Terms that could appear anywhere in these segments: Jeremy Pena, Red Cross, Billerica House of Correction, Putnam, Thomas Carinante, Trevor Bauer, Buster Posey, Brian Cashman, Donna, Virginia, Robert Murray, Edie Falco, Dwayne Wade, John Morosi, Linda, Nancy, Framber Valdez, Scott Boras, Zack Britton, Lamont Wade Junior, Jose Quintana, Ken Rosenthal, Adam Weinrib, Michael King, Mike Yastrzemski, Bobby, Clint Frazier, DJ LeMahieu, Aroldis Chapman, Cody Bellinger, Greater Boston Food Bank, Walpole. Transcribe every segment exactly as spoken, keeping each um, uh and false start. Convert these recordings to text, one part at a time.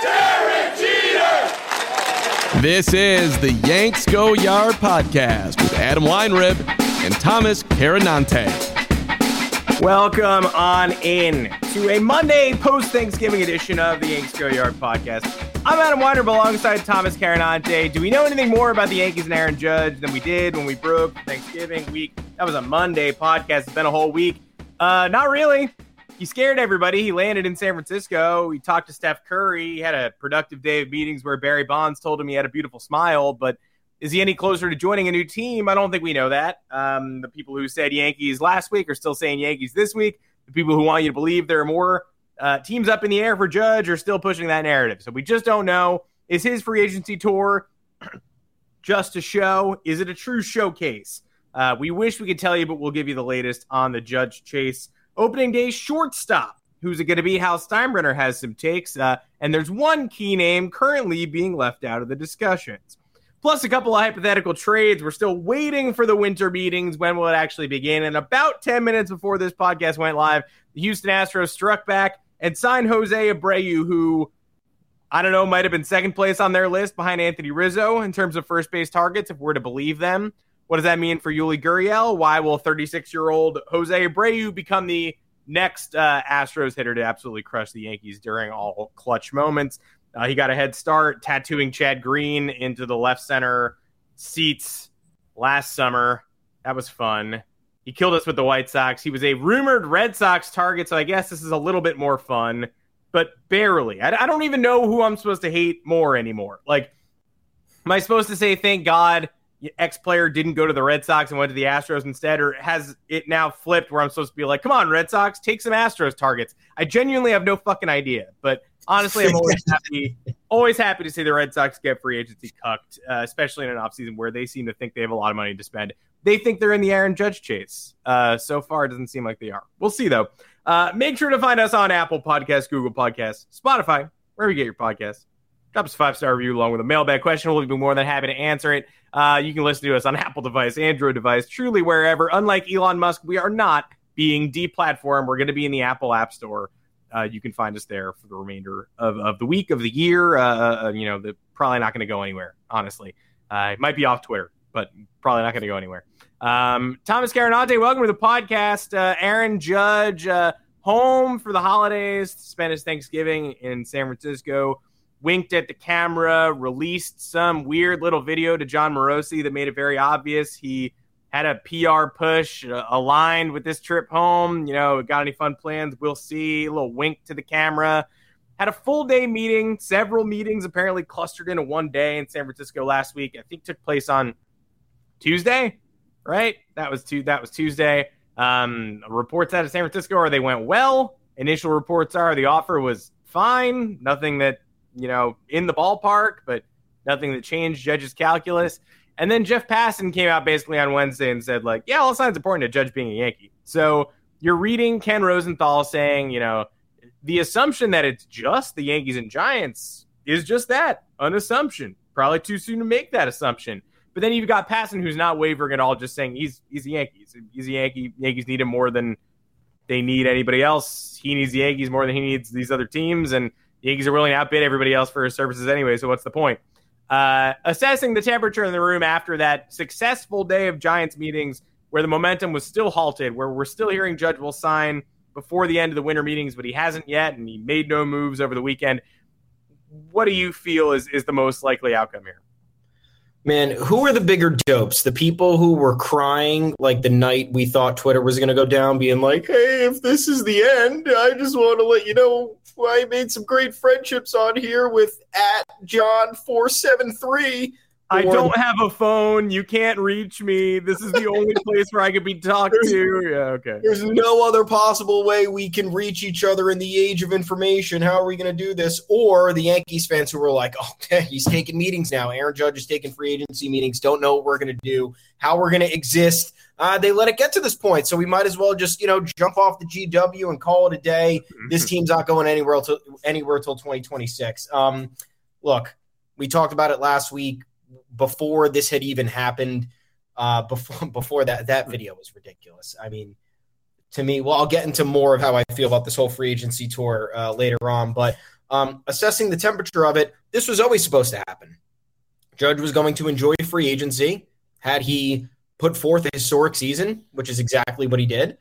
Derek Jeter! This is the Yanks Go Yard Podcast with Adam Weinrib and Thomas Carinante. Welcome on in to a Monday post-Thanksgiving edition of the Yanks Go Yard Podcast. I'm Adam Weinrib alongside Thomas Carinante. Do we know anything more about the Yankees and Aaron Judge than we did when we broke Thanksgiving week? That was a Monday podcast. It's been a whole week. Uh, not really. He scared everybody. He landed in San Francisco. He talked to Steph Curry. He had a productive day of meetings where Barry Bonds told him he had a beautiful smile. But is he any closer to joining a new team? I don't think we know that. Um, the people who said Yankees last week are still saying Yankees this week. The people who want you to believe there are more Uh, teams up in the air for Judge are still pushing that narrative. So we just don't know. Is his free agency tour just a show? Is it a true showcase? Uh, we wish we could tell you, but we'll give you the latest on the Judge chase. Opening day shortstop. Who's it going to be? Hal Steinbrenner has some takes. Uh, and there's one key name currently being left out of the discussions. Plus a couple of hypothetical trades. We're still waiting for the winter meetings. When will it actually begin? And about ten minutes before this podcast went live, the Houston Astros struck back and signed Jose Abreu, who, I don't know, might have been second place on their list behind Anthony Rizzo in terms of first base targets, if we're to believe them. What does that mean for Yuli Gurriel? Why will thirty-six-year-old Jose Abreu become the next uh, Astros hitter to absolutely crush the Yankees during all clutch moments? Uh, he got a head start tattooing Chad Green into the left center seats last summer. That was fun. He killed us with the White Sox. He was a rumored Red Sox target, so I guess this is a little bit more fun, but barely. I, I don't even know who I'm supposed to hate more anymore. Like, am I supposed to say, thank God X-player didn't go to the Red Sox and went to the Astros instead, or has it now flipped where I'm supposed to be like, come on, Red Sox, take some Astros targets? I genuinely have no fucking idea, but honestly, I'm always happy, always happy to see the Red Sox get free agency cucked, uh, especially in an offseason where they seem to think they have a lot of money to spend. They think they're in the Aaron Judge chase. Uh, so far, it doesn't seem like they are. We'll see, though. Uh, make sure to find us on Apple Podcasts, Google Podcasts, Spotify, wherever you get your podcasts. Drop us a five-star review along with a mailbag question. We'll be more than happy to answer it. Uh, you can listen to us on Apple device, Android device, truly wherever. Unlike Elon Musk, we are not being deplatformed. We're going to be in the Apple App Store. Uh, you can find us there for the remainder of, of the week, of the year. Uh, you know, the, probably not going to go anywhere, honestly. Uh, it might be off Twitter, but probably not going to go anywhere. Um, Thomas Carinante, welcome to the podcast. Uh, Aaron Judge, uh, home for the holidays, spent his Thanksgiving in San Francisco, winked at the camera, released some weird little video to John Morosi that made it very obvious he had a P R push uh, aligned with this trip home. You know, got any fun plans? We'll see. A little wink to the camera. Had a full day meeting, several meetings apparently clustered into one day in San Francisco last week. I think took place on Tuesday, right? That was two. That was Tuesday. Um, reports out of San Francisco are they went well. Initial reports are the offer was fine. Nothing that, you know, in the ballpark, but nothing that changed Judge's calculus. And then Jeff Passan came out basically on Wednesday and said, like, yeah, all signs are pointing to Judge being a Yankee. So you're reading Ken Rosenthal saying, you know, the assumption that it's just the Yankees and Giants is just that, an assumption. Probably too soon to make that assumption. But then you've got Passan, who's not wavering at all, just saying he's he's a Yankee. He's a Yankee. Yankees need him more than they need anybody else. He needs the Yankees more than he needs these other teams, and the Yankees are willing to outbid everybody else for his services anyway, so what's the point? Uh, assessing the temperature in the room after that successful day of Giants meetings where the momentum was still halted, where we're still hearing Judge will sign before the end of the winter meetings, but he hasn't yet, and he made no moves over the weekend. What do you feel is, is the most likely outcome here? Man, who are the bigger dopes? The people who were crying like the night we thought Twitter was going to go down, being like, hey, if this is the end, I just want to let you know I made some great friendships on here with at John four seven three. I don't have a phone. You can't reach me. This is the only place where I could be talked to. Yeah, okay. There's no other possible way we can reach each other in the age of information. How are we going to do this? Or the Yankees fans who were like, oh, he's taking meetings now. Aaron Judge is taking free agency meetings. Don't know what we're going to do, how we're going to exist. Uh, they let it get to this point, so we might as well just, you know, jump off the G W and call it a day. This team's not going anywhere till, anywhere till twenty twenty-six. Um, look, we talked about it last week. Before this had even happened, uh, before before that, that video was ridiculous. I mean, to me, well, I'll get into more of how I feel about this whole free agency tour uh, later on, but um, assessing the temperature of it, this was always supposed to happen. Judge was going to enjoy free agency had he put forth a historic season, which is exactly what he did.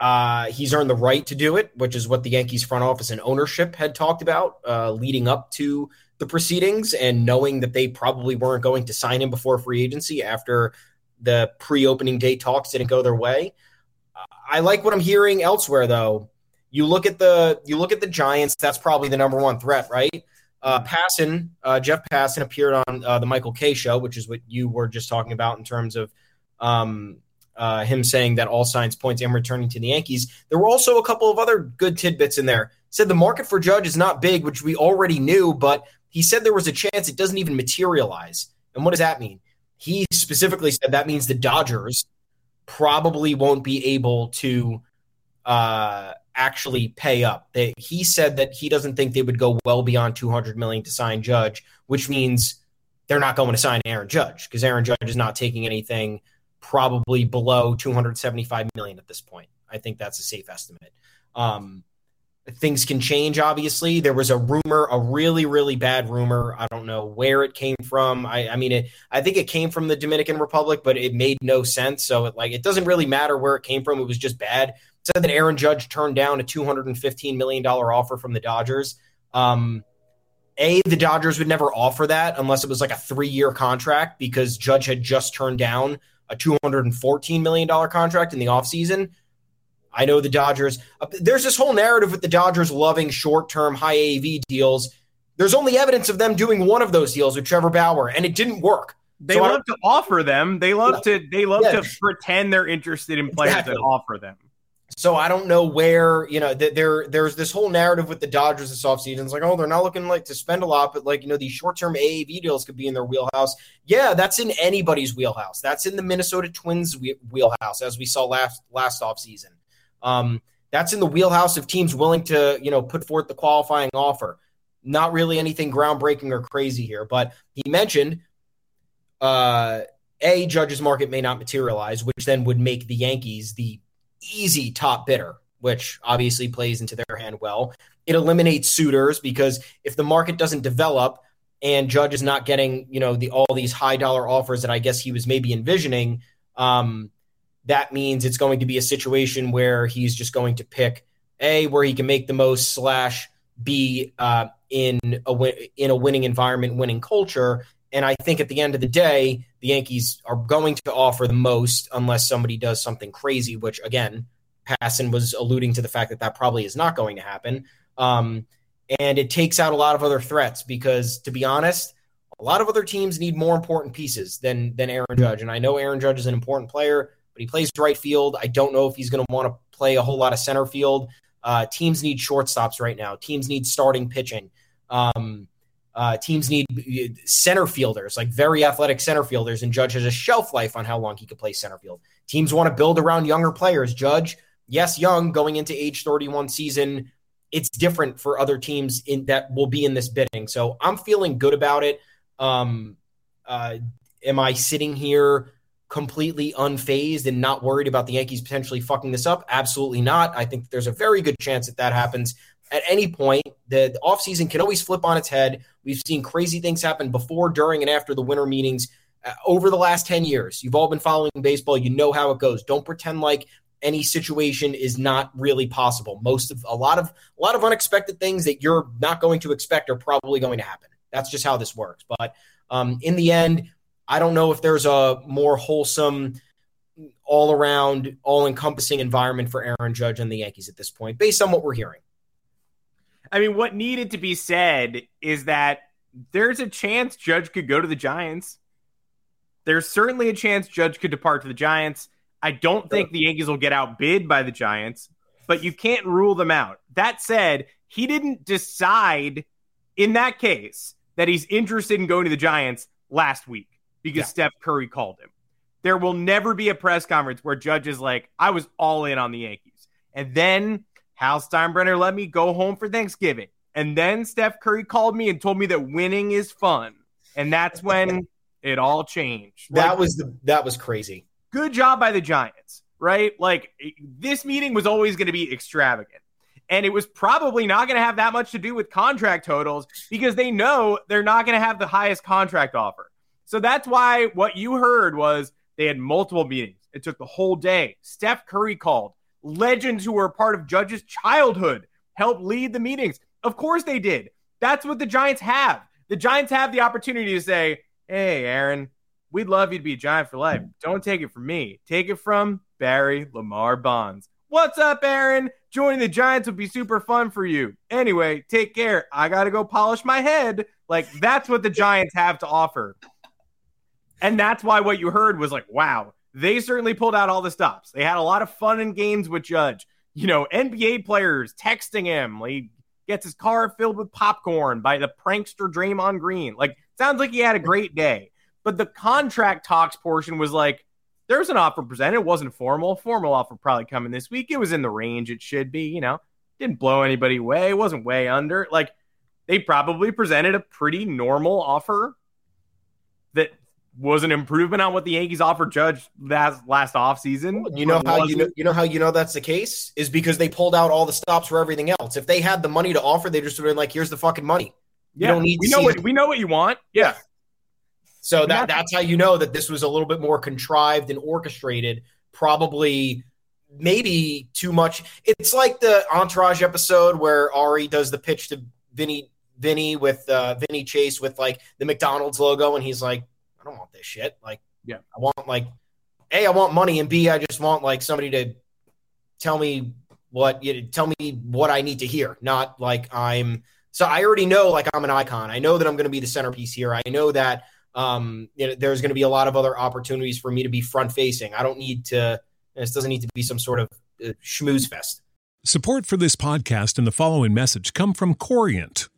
Uh, he's earned the right to do it, which is what the Yankees front office and ownership had talked about uh, leading up to the proceedings, and knowing that they probably weren't going to sign him before free agency after the pre-opening day talks didn't go their way. I like what I'm hearing elsewhere, though. You look at the you look at the Giants. That's probably the number one threat, right? Uh, Passan, uh, Jeff Passan appeared on uh, the Michael K show, which is what you were just talking about in terms of um, uh, him saying that all signs point to him returning to the Yankees. There were also a couple of other good tidbits in there. Said the market for Judge is not big, which we already knew, but he said there was a chance it doesn't even materialize. And what does that mean? He specifically said that means the Dodgers probably won't be able to uh, actually pay up. They, he said that he doesn't think they would go well beyond two hundred million dollars to sign Judge, which means they're not going to sign Aaron Judge because Aaron Judge is not taking anything probably below two hundred seventy-five million dollars at this point. I think that's a safe estimate. Um Things can change, obviously. There was a rumor, a really, really bad rumor. I don't know where it came from. I, I mean, it, I think it came from the Dominican Republic, but it made no sense. So it like it doesn't really matter where it came from. It was just bad. It said that Aaron Judge turned down a two hundred fifteen million dollars offer from the Dodgers. Um, a, the Dodgers would never offer that unless it was like a three-year contract because Judge had just turned down a two hundred fourteen million dollars contract in the offseason. I know the Dodgers uh, – there's this whole narrative with the Dodgers loving short-term, high A A V deals. There's only evidence of them doing one of those deals with Trevor Bauer, and it didn't work. They so love to offer them. They love yeah. to They love yeah. to pretend they're interested in players exactly. and offer them. So I don't know where – you know, th- there there's this whole narrative with the Dodgers this offseason. It's like, oh, they're not looking like to spend a lot, but, like, you know, these short-term A A V deals could be in their wheelhouse. Yeah, that's in anybody's wheelhouse. That's in the Minnesota Twins wheelhouse, as we saw last last offseason. Um, that's in the wheelhouse of teams willing to, you know, put forth the qualifying offer. Not really anything groundbreaking or crazy here, but he mentioned, uh, a Judge's market may not materialize, which then would make the Yankees the easy top bidder, which obviously plays into their hand. Well, it eliminates suitors because if the market doesn't develop and Judge is not getting, you know, the, all these high dollar offers that I guess he was maybe envisioning, um, that means it's going to be a situation where he's just going to pick A, where he can make the most, slash B, uh, in a win- in a winning environment, winning culture. And I think at the end of the day, the Yankees are going to offer the most unless somebody does something crazy, which, again, Passan was alluding to the fact that that probably is not going to happen. Um, and it takes out a lot of other threats because, to be honest, a lot of other teams need more important pieces than than Aaron Judge. And I know Aaron Judge is an important player, but he plays right field. I don't know if he's going to want to play a whole lot of center field. Uh, teams need shortstops right now. Teams need starting pitching. Um, uh, teams need center fielders, like very athletic center fielders, and Judge has a shelf life on how long he could play center field. Teams want to build around younger players. Judge, yes, young, going into age thirty-one season, it's different for other teams in that will be in this bidding. So I'm feeling good about it. Um, uh, am I sitting here completely unfazed and not worried about the Yankees potentially fucking this up? Absolutely not. I think there's a very good chance that that happens at any point. The, the offseason can always flip on its head. We've seen crazy things happen before, during, and after the winter meetings uh, over the last ten years. You've all been following baseball. You know how it goes. Don't pretend like any situation is not really possible. Most of a lot of a lot of unexpected things that you're not going to expect are probably going to happen. That's just how this works. But um, in the end, I don't know if there's a more wholesome, all-around, all-encompassing environment for Aaron Judge and the Yankees at this point, based on what we're hearing. I mean, what needed to be said is that there's a chance Judge could go to the Giants. There's certainly a chance Judge could depart to the Giants. I don't think the Yankees will get outbid by the Giants, but you can't rule them out. That said, he didn't decide in that case that he's interested in going to the Giants last week. Because yeah. Steph Curry called him. There will never be a press conference where Judge is like, I was all in on the Yankees. And then Hal Steinbrenner let me go home for Thanksgiving. And then Steph Curry called me and told me that winning is fun. And that's when it all changed. That like, was the, that was crazy. Good job by the Giants, right? Like, this meeting was always going to be extravagant. And it was probably not going to have that much to do with contract totals because they know they're not going to have the highest contract offer. So that's why what you heard was they had multiple meetings. It took the whole day. Steph Curry called. Legends who were part of Judge's childhood helped lead the meetings. Of course they did. That's what the Giants have. The Giants have the opportunity to say, hey, Aaron, we'd love you to be a Giant for life. Don't take it from me. Take it from Barry Lamar Bonds. What's up, Aaron? Joining the Giants would be super fun for you. Anyway, take care. I got to go polish my head. Like, that's what the Giants have to offer. And that's why what you heard was like, wow, they certainly pulled out all the stops. They had a lot of fun and games with Judge. You know, N B A players texting him. He gets his car filled with popcorn by the prankster Draymond Green. Like, sounds like he had a great day. But the contract talks portion was like, there's an offer presented. It wasn't formal. Formal offer probably coming this week. It was in the range it should be, you know. Didn't blow anybody away. Wasn't way under. Like, they probably presented a pretty normal offer that was an improvement on what the Yankees offered Judge last, last offseason. You know how you know, you know how you know that's the case? Is because they pulled out all the stops for everything else. If they had the money to offer, they just would have been like, here's the fucking money. You yeah, don't need we, know what, we know what you want. Yeah. yeah. So that that's how you know that this was a little bit more contrived and orchestrated, probably maybe too much. It's like the Entourage episode where Ari does the pitch to Vinny, Vinny, with, uh, Vinny Chase with, like, the McDonald's logo, and he's like, I don't want this shit. Like, yeah, I want, like, A, I want money, and B, I just want, like, somebody to tell me what you know, tell me what I need to hear. Not like I'm so I already know, like, I'm an icon. I know that I'm going to be the centerpiece here. I know that um, you know, there's going to be a lot of other opportunities for me to be front facing. I don't need to. This doesn't need to be some sort of uh, schmooze fest. Support for this podcast and the following message come from Corient.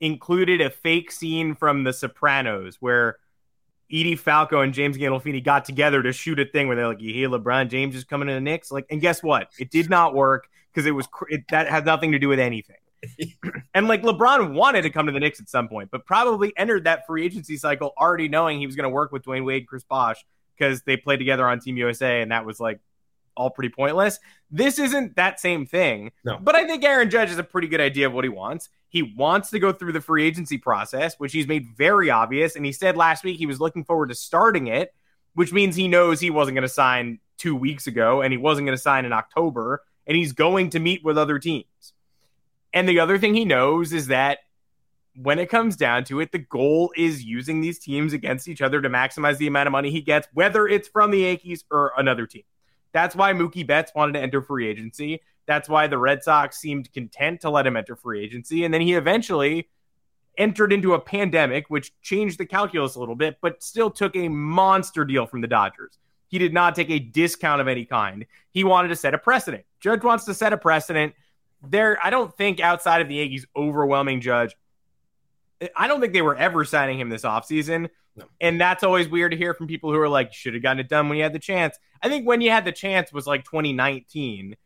included a fake scene from The Sopranos where Edie Falco and James Gandolfini got together to shoot a thing where they're like, "You hear LeBron James is coming to the Knicks?" Like, and guess what? It did not work because it was it, that had nothing to do with anything. And like LeBron wanted to come to the Knicks at some point, but probably entered that free agency cycle already knowing he was going to work with Dwayne Wade, Chris Bosh, because they played together on Team U S A, and that was like all pretty pointless. This isn't that same thing. No. But I think Aaron Judge has a pretty good idea of what he wants. He wants to go through the free agency process, which he's made very obvious. And he said last week he was looking forward to starting it, which means he knows he wasn't going to sign two weeks ago and he wasn't going to sign in October. And he's going to meet with other teams. And the other thing he knows is that when it comes down to it, the goal is using these teams against each other to maximize the amount of money he gets, whether it's from the Yankees or another team. That's why Mookie Betts wanted to enter free agency. That's why the Red Sox seemed content to let him enter free agency. And then he eventually entered into a pandemic, which changed the calculus a little bit, but still took a monster deal from the Dodgers. He did not take a discount of any kind. He wanted to set a precedent. Judge wants to set a precedent. There, I don't think outside of the Yankees overwhelming Judge, I don't think they were ever signing him this offseason. No. And that's always weird to hear from people who are like, should have gotten it done when you had the chance. I think when you had the chance was like twenty nineteen,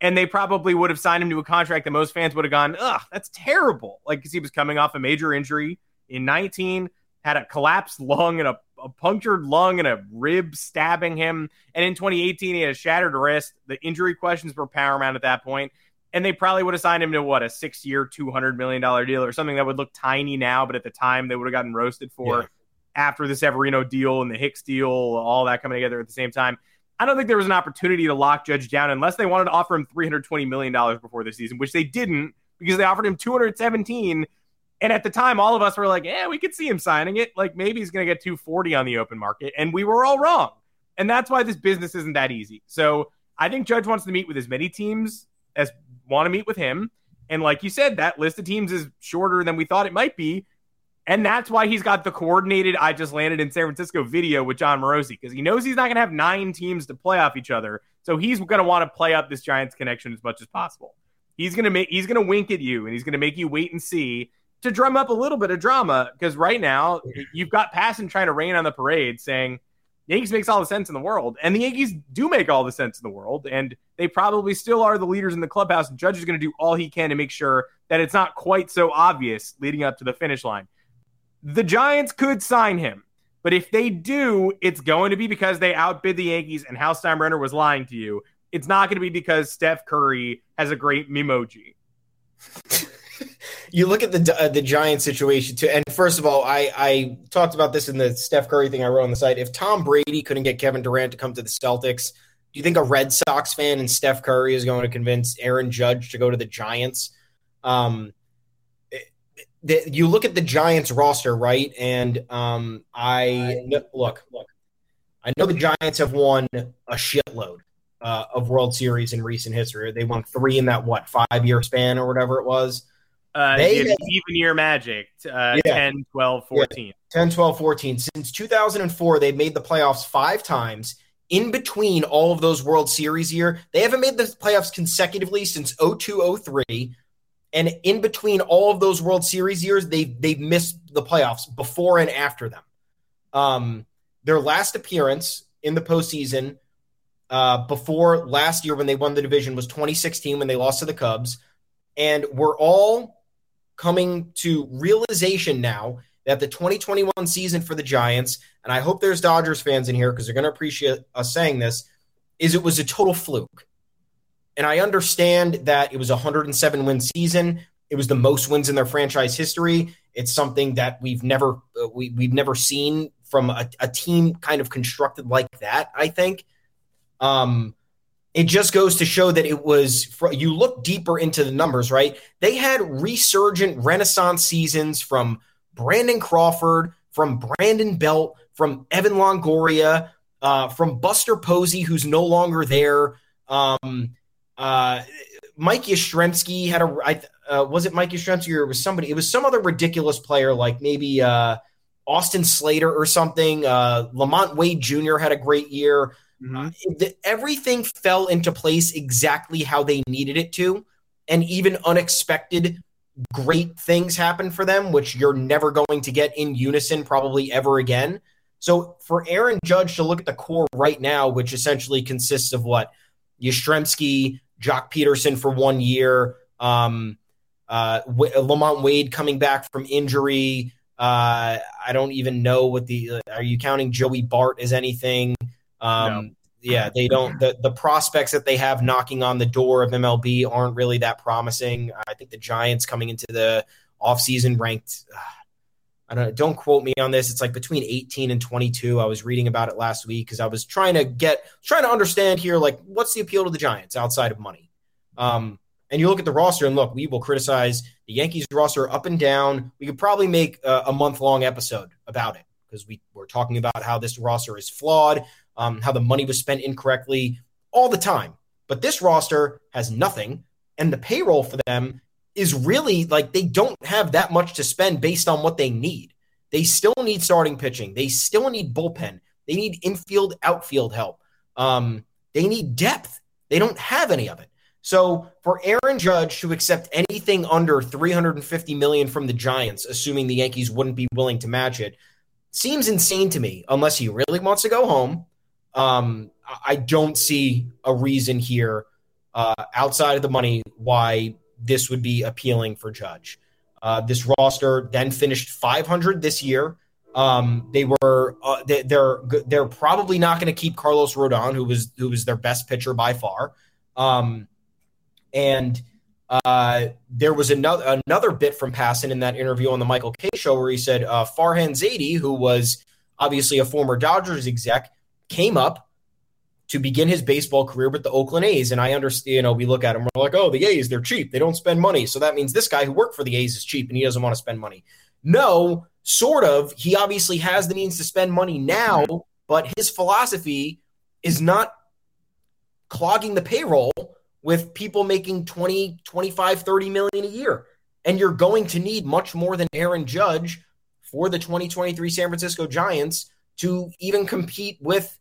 and they probably would have signed him to a contract that most fans would have gone, ugh, that's terrible. Like, because he was coming off a major injury in nineteen, had a collapsed lung and a, a punctured lung and a rib stabbing him. And in twenty eighteen, he had a shattered wrist. The injury questions were paramount at that point. And they probably would have signed him to, what, a six-year, two hundred million dollars deal or something that would look tiny now, but at the time they would have gotten roasted for. Yeah. After the Severino deal and the Hicks deal, all that coming together at the same time. I don't think there was an opportunity to lock Judge down unless they wanted to offer him three hundred twenty million dollars before the season, which they didn't because they offered him two hundred seventeen. And at the time, all of us were like, yeah, we could see him signing it. Like, maybe he's going to get two forty on the open market. And we were all wrong. And that's why this business isn't that easy. So I think Judge wants to meet with as many teams as want to meet with him. And like you said, that list of teams is shorter than we thought it might be. And that's why he's got the coordinated I just landed in San Francisco video with John Morosi, because he knows he's not going to have nine teams to play off each other. So he's going to want to play up this Giants connection as much as possible. He's going to make he's going to wink at you, and he's going to make you wait and see to drum up a little bit of drama, because right now you've got Passan trying to rain on the parade saying Yankees makes all the sense in the world. And the Yankees do make all the sense in the world, and they probably still are the leaders in the clubhouse. And Judge is going to do all he can to make sure that it's not quite so obvious leading up to the finish line. The Giants could sign him, but if they do, it's going to be because they outbid the Yankees and Hal Steinbrenner was lying to you. It's not going to be because Steph Curry has a great memoji. You look at the uh, the Giants situation, too, and first of all, I, I talked about this in the Steph Curry thing I wrote on the site. If Tom Brady couldn't get Kevin Durant to come to the Celtics, do you think a Red Sox fan and Steph Curry is going to convince Aaron Judge to go to the Giants? Um You look at the Giants roster, right? And um, I look, look. I know the Giants have won a shitload uh, of World Series in recent history. They won three in that what five-year span or whatever it was. Uh, they had, even year magic, uh, yeah, ten, twelve, fourteen. Yeah, ten, twelve, fourteen. Since two thousand four, they've made the playoffs five times. In between all of those World Series year, they haven't made the playoffs consecutively since oh two, oh three. And in between all of those World Series years, they've, they've missed the playoffs before and after them. Um, their last appearance in the postseason uh, before last year when they won the division was twenty sixteen when they lost to the Cubs. And we're all coming to realization now that the twenty twenty-one season for the Giants, and I hope there's Dodgers fans in here because they're going to appreciate us saying this, is it was a total fluke. And I understand that it was a one hundred seven win season. It was the most wins in their franchise history. It's something that we've never uh, we, we've never seen from a, a team kind of constructed like that, I think. Um, it just goes to show that it was, you look deeper into the numbers, right? They had resurgent renaissance seasons from Brandon Crawford, from Brandon Belt, from Evan Longoria, uh, from Buster Posey, who's no longer there. Um, uh, Mike Yastrzemski had a, I, uh, was it Mike Yastrzemski or was somebody, it was some other ridiculous player, like maybe uh, Austin Slater or something. Uh, Lamont Wade Junior had a great year. Mm-hmm. Uh, everything fell into place exactly how they needed it to, and even unexpected great things happened for them, which you're never going to get in unison probably ever again. So for Aaron Judge to look at the core right now, which essentially consists of what? Yastrzemski, Jock Peterson for one year, um, uh, w- Lamont Wade coming back from injury. Uh, I don't even know what the uh, – are you counting Joey Bart as anything? Um, no. Yeah, they don't. The, the prospects that they have knocking on the door of M L B aren't really that promising. I think the Giants coming into the offseason ranked, uh, I don't don't quote me on this. It's like between eighteen and twenty-two. I was reading about it last week because I was trying to get, trying to understand here, like, what's the appeal to the Giants outside of money? Um, and you look at the roster and look, we will criticize the Yankees roster up and down. We could probably make a, a month long episode about it because we were talking about how this roster is flawed. Um, how the money was spent incorrectly all the time. But this roster has nothing, and the payroll for them is really like they don't have that much to spend based on what they need. They still need starting pitching. They still need bullpen. They need infield, outfield help. Um, they need depth. They don't have any of it. So for Aaron Judge to accept anything under three hundred fifty million dollars from the Giants, assuming the Yankees wouldn't be willing to match it, seems insane to me unless he really wants to go home. Um, I don't see a reason here uh, outside of the money why this would be appealing for Judge. Uh, this roster then finished five hundred this year. Um, they were uh, they, they're they're probably not going to keep Carlos Rodon, who was who was their best pitcher by far. Um, and uh, there was another another bit from Passan in that interview on the Michael King show where he said uh, Farhan Zaidi, who was obviously a former Dodgers exec, came up to begin his baseball career with the Oakland A's. And I understand, you know, we look at him, we're like, oh, the A's, they're cheap. They don't spend money. So that means this guy who worked for the A's is cheap and he doesn't want to spend money. No, sort of. He obviously has the means to spend money now, but his philosophy is not clogging the payroll with people making twenty, twenty-five, thirty million a year. And you're going to need much more than Aaron Judge for the twenty twenty-three San Francisco Giants to even compete with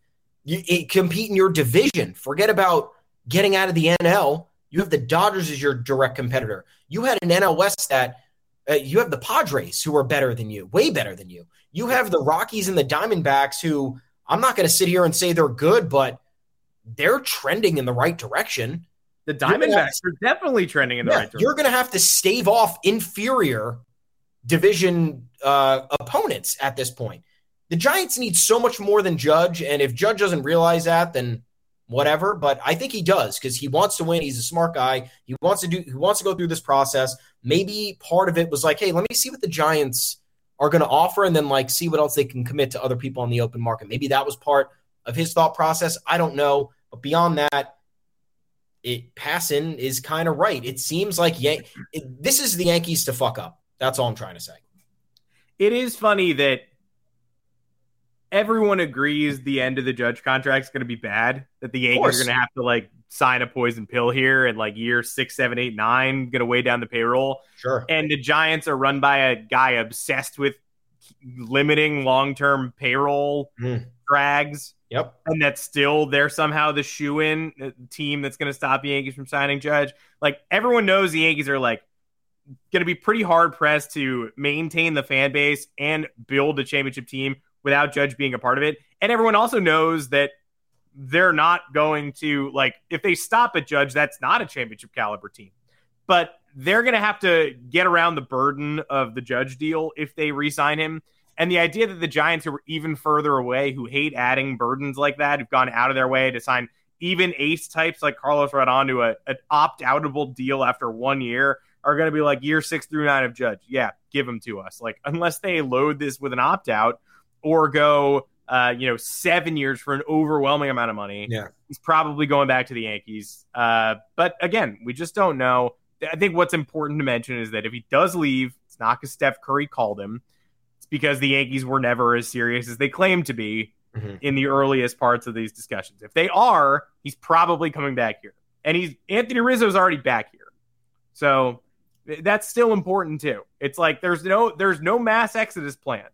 compete in your division. Forget about getting out of the N L. You have the Dodgers as your direct competitor. You had an N L West that uh, you have the Padres who are better than you, way better than you. You have the Rockies and the Diamondbacks who I'm not going to sit here and say they're good, but they're trending in the right direction. The Diamondbacks to, are definitely trending in the yeah, right direction. You're going to have to stave off inferior division uh, opponents at this point. The Giants need so much more than Judge, and if Judge doesn't realize that, then whatever. But I think he does because he wants to win. He's a smart guy. He wants to do. He wants to go through this process. Maybe part of it was like, hey, let me see what the Giants are going to offer, and then like see what else they can commit to other people on the open market. Maybe that was part of his thought process. I don't know. But beyond that, it Passan is kind of right. It seems like Yan- it, this is the Yankees to fuck up. That's all I'm trying to say. It is funny that everyone agrees the end of the Judge contract is going to be bad, that the Yankees are going to have to like sign a poison pill here and like year six, seven, eight, nine, going to weigh down the payroll. Sure. And the Giants are run by a guy obsessed with limiting long-term payroll mm. drags. Yep. And that's still they're somehow the shoe-in team that's going to stop the Yankees from signing Judge. Like everyone knows the Yankees are like, going to be pretty hard pressed to maintain the fan base and build a championship team without Judge being a part of it. And everyone also knows that they're not going to, like, if they stop at Judge, that's not a championship caliber team. But they're going to have to get around the burden of the Judge deal if they re-sign him. And the idea that the Giants, who were even further away, who hate adding burdens like that, who've gone out of their way to sign even ace types like Carlos Rodon to a, an opt-outable deal after one year, are going to be like year six through nine of Judge. Yeah, give them to us. Like, unless they load this with an opt-out, or go uh, you know, seven years for an overwhelming amount of money. Yeah. He's probably going back to the Yankees. Uh, but again, we just don't know. I think what's important to mention is that if he does leave, it's not because Steph Curry called him. It's because the Yankees were never as serious as they claimed to be mm-hmm. in the earliest parts of these discussions. If they are, he's probably coming back here. And he's Anthony Rizzo's already back here. So that's still important too. It's like there's no there's no mass exodus planned.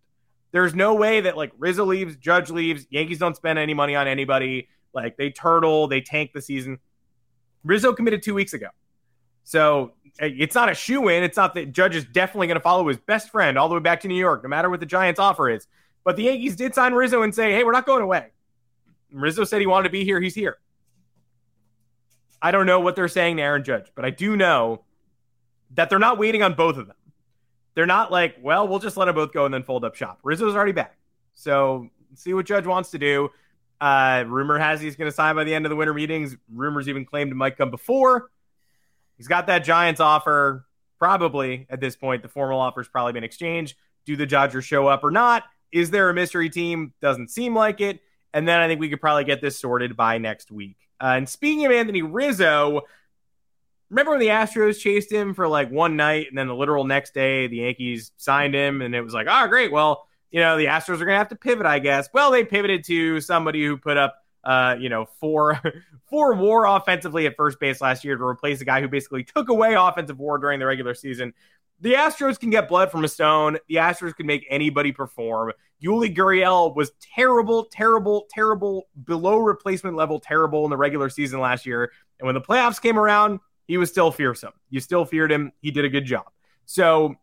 There's no way that like Rizzo leaves, Judge leaves, Yankees don't spend any money on anybody. Like they turtle, they tank the season. Rizzo committed two weeks ago. So it's not a shoe-in. It's not that Judge is definitely going to follow his best friend all the way back to New York, no matter what the Giants' offer is. But the Yankees did sign Rizzo and say, hey, we're not going away. Rizzo said he wanted to be here. He's here. I don't know what they're saying to Aaron Judge, but I do know that they're not waiting on both of them. They're not like, well, we'll just let them both go and then fold up shop. Rizzo's already back. So see what Judge wants to do. Uh, rumor has he's going to sign by the end of the winter meetings. Rumors even claimed it might come before. He's got that Giants offer. Probably at this point, the formal offer's probably been exchanged. Do the Dodgers show up or not? Is there a mystery team? Doesn't seem like it. And then I think we could probably get this sorted by next week. Uh, and speaking of Anthony Rizzo, remember when the Astros chased him for like one night and then the literal next day the Yankees signed him and it was like, oh, great. Well, you know, the Astros are going to have to pivot, I guess. Well, they pivoted to somebody who put up, uh, you know, four, four war offensively at first base last year to replace a guy who basically took away offensive war during the regular season. The Astros can get blood from a stone. The Astros can make anybody perform. Yuli Gurriel was terrible, terrible, terrible, below replacement level terrible in the regular season last year. And when the playoffs came around, he was still fearsome. You still feared him. He did a good job. So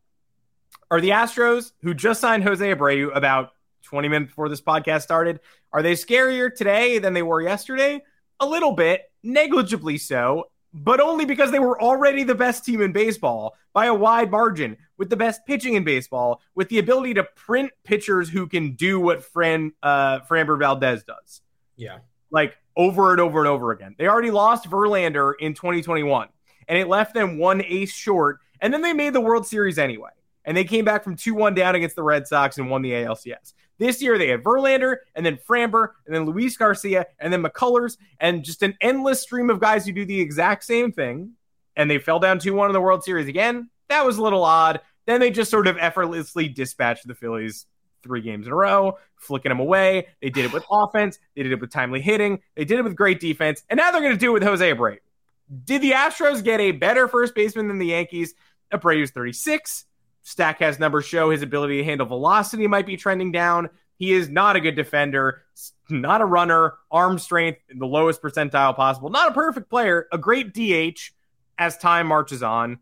are the Astros, who just signed Jose Abreu about twenty minutes before this podcast started, are they scarier today than they were yesterday? A little bit, negligibly so. But only because they were already the best team in baseball by a wide margin, with the best pitching in baseball, with the ability to print pitchers who can do what Fran, uh, Framber Valdez does. Yeah. Like over and over and over again. They already lost Verlander in twenty twenty-one, and it left them one ace short, and then they made the World Series anyway. And they came back from two one down against the Red Sox and won the A L C S. This year, they had Verlander, and then Framber, and then Luis Garcia, and then McCullers, and just an endless stream of guys who do the exact same thing, and they fell down two one in the World Series again. That was a little odd. Then they just sort of effortlessly dispatched the Phillies three games in a row, flicking them away. They did it with offense. They did it with timely hitting. They did it with great defense, and now they're going to do it with Jose Abreu. Did the Astros get a better first baseman than the Yankees? Abreu's thirty-six. Statcast numbers show his ability to handle velocity might be trending down. He is not a good defender, not a runner, arm strength in the lowest percentile possible. Not a perfect player, a great D H as time marches on.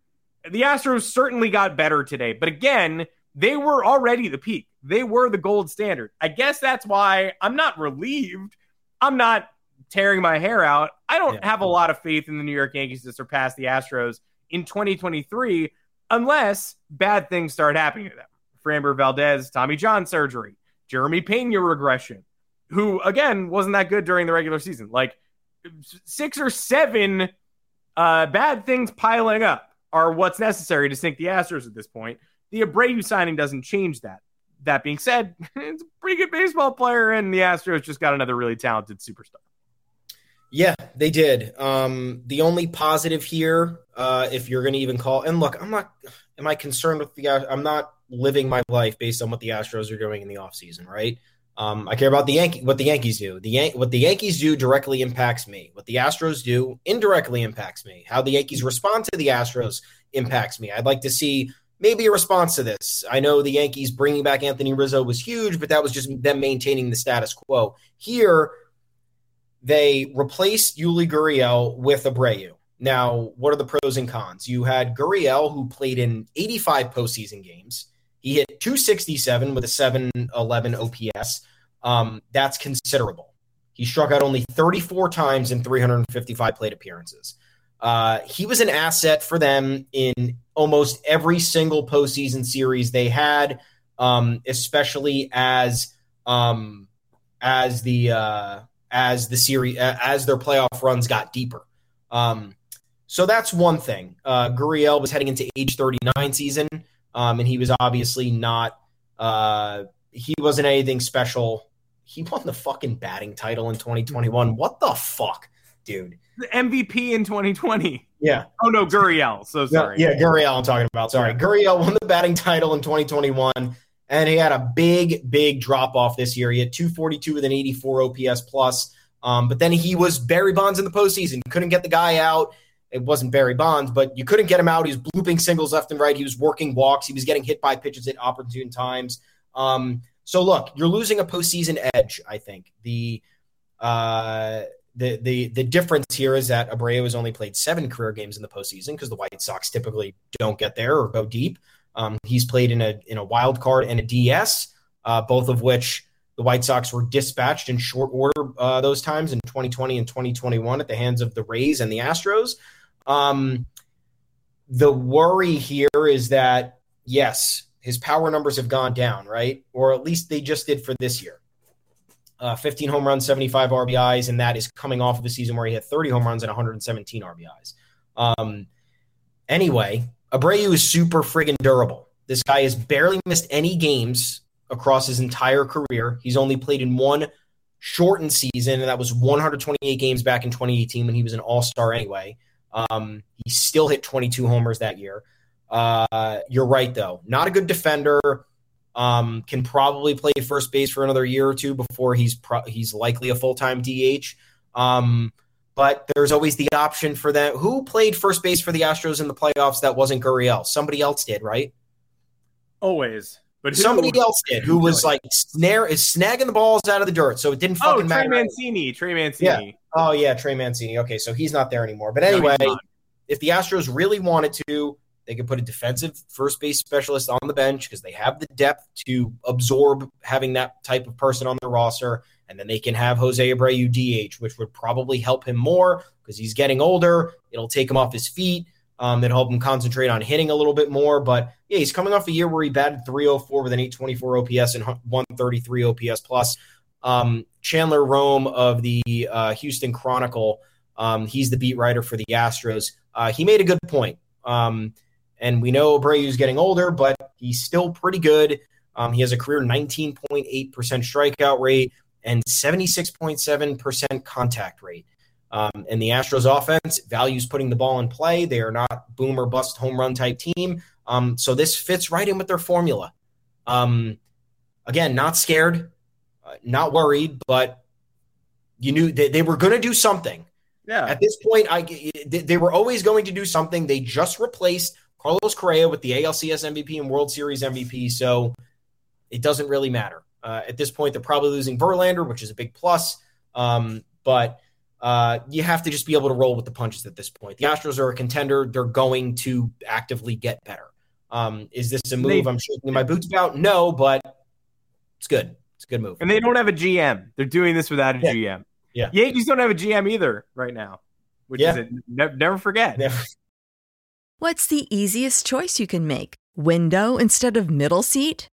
The Astros certainly got better today, but again, they were already the peak. They were the gold standard. I guess that's why I'm not relieved. I'm not tearing my hair out. I don't yeah. have a lot of faith in the New York Yankees to surpass the Astros in twenty twenty-three. Unless bad things start happening to them. Framber Valdez, Tommy John surgery, Jeremy Pena regression, who, again, wasn't that good during the regular season. Like, six or seven uh, bad things piling up are what's necessary to sink the Astros at this point. The Abreu signing doesn't change that. That being said, it's a pretty good baseball player, and the Astros just got another really talented superstar. Yeah, they did. Um, the only positive here, uh, if you're going to even call, and look, I'm not, am I concerned with the, I'm not living my life based on what the Astros are doing in the offseason, right? Um, I care about the Yankee, what the Yankees do. The Yan- What the Yankees do directly impacts me. What the Astros do indirectly impacts me. How the Yankees respond to the Astros impacts me. I'd like to see maybe a response to this. I know the Yankees bringing back Anthony Rizzo was huge, but that was just them maintaining the status quo. Here, they replaced Yuli Gurriel with Abreu. Now, what are the pros and cons? You had Gurriel, who played in eighty-five postseason games. He hit two sixty-seven with a seven eleven O P S. Um, that's considerable. He struck out only thirty-four times in three hundred fifty-five plate appearances. Uh, he was an asset for them in almost every single postseason series they had, um, especially as um, as the uh, – as the series, as their playoff runs got deeper. Um, so that's one thing. Uh, Gurriel was heading into age thirty-nine season, um, and he was obviously not, uh, he wasn't anything special He won the fucking batting title in twenty twenty-one. What the fuck, dude? The M V P in twenty twenty. Yeah. Oh, no, Gurriel. So sorry. Yeah, yeah, Gurriel I'm talking about. Sorry. Gurriel won the batting title in twenty twenty-one, and he had a big, big drop-off this year. He had two forty-two with an eighty-four O P S plus. Um, but then he was Barry Bonds in the postseason. Couldn't get the guy out. It wasn't Barry Bonds, but you couldn't get him out. He was blooping singles left and right. He was working walks. He was getting hit by pitches at opportune times. Um, so, look, you're losing a postseason edge, I think. The uh, the the the difference here is that Abreu has only played seven career games in the postseason because the White Sox typically don't get there or go deep. Um, he's played in a in a wild card and a D S, uh, both of which the White Sox were dispatched in short order uh, those times in twenty twenty and twenty twenty-one at the hands of the Rays and the Astros. Um, the worry here is that, yes, his power numbers have gone down, right? Or at least they just did for this year. Uh, fifteen home runs, seventy-five R B Is, and that is coming off of a season where he had thirty home runs and one hundred seventeen R B Is. Um, anyway, Abreu is super friggin' durable. This guy has barely missed any games across his entire career. He's only played in one shortened season, and that was one hundred twenty-eight games back in twenty eighteen when he was an all-star anyway. Um, he still hit twenty-two homers that year. Uh, you're right, though. Not a good defender. Um, can probably play first base for another year or two before he's pro- he's likely a full-time D H. Um, but there's always the option for that. Who played first base for the Astros in the playoffs that wasn't Gurriel? Somebody else did, right? Always. But somebody who, else did who was like snare is snagging the balls out of the dirt, so it didn't fucking oh, matter. Trey Mancini, Trey Mancini. Yeah. Oh yeah, Trey Mancini. Okay, so he's not there anymore. But anyway, no, if the Astros really wanted to, they could put a defensive first base specialist on the bench because they have the depth to absorb having that type of person on their roster, and then they can have Jose Abreu D H, which would probably help him more because he's getting older. It'll take him off his feet. Um, it'll help him concentrate on hitting a little bit more. But, yeah, he's coming off a year where he batted three oh four with an eight twenty-four O P S and one thirty-three O P S plus. Um, Chandler Rome of the uh, Houston Chronicle, um, he's the beat writer for the Astros. Uh, he made a good point. Um, and we know Abreu's getting older, but he's still pretty good. Um, he has a career nineteen point eight percent strikeout rate and seventy-six point seven percent contact rate. Um, and the Astros offense values putting the ball in play. They are not boom or bust home run type team. Um, so this fits right in with their formula. Um, again, not scared, uh, not worried, but you knew they, they were going to do something. Yeah. At this point, I, they, they were always going to do something. They just replaced Carlos Correa with the A L C S M V P and World Series M V P. So it doesn't really matter. Uh, at this point, they're probably losing Verlander, which is a big plus. Um, but Uh, you have to just be able to roll with the punches at this point. The Astros are a contender. They're going to actively get better. Um, is this a move they, I'm shaking my boots about? No, but it's good. It's a good move. And they don't have a G M. They're doing this without a yeah. G M. Yeah. Yankees don't have a G M either right now, which yeah. is a, ne- never forget. Never. What's the easiest choice you can make? Window instead of middle seat?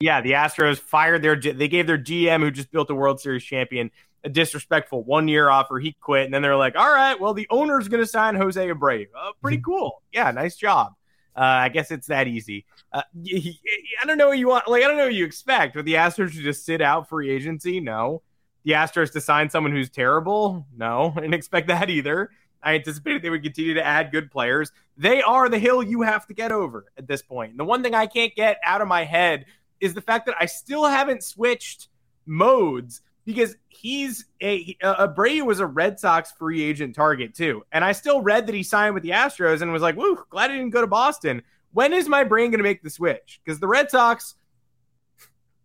Yeah, the Astros fired their they gave their G M, who just built a World Series champion, a disrespectful one-year offer. He quit, and then they're like, all right, well, the owner's going to sign Jose Abreu. Uh, pretty cool. Yeah, nice job. Uh, I guess it's that easy. Uh, I don't know what you want. Like, I don't know what you expect. Would the Astros to just sit out free agency? No. The Astros to sign someone who's terrible? No, I didn't expect that either. I anticipated they would continue to add good players. They are the hill you have to get over at this point. The one thing I can't get out of my head is the fact that I still haven't switched modes because he's a uh, Abreu was a Red Sox free agent target too. And I still read that he signed with the Astros and was like, woo, glad I didn't go to Boston. When is my brain going to make the switch? Because the Red Sox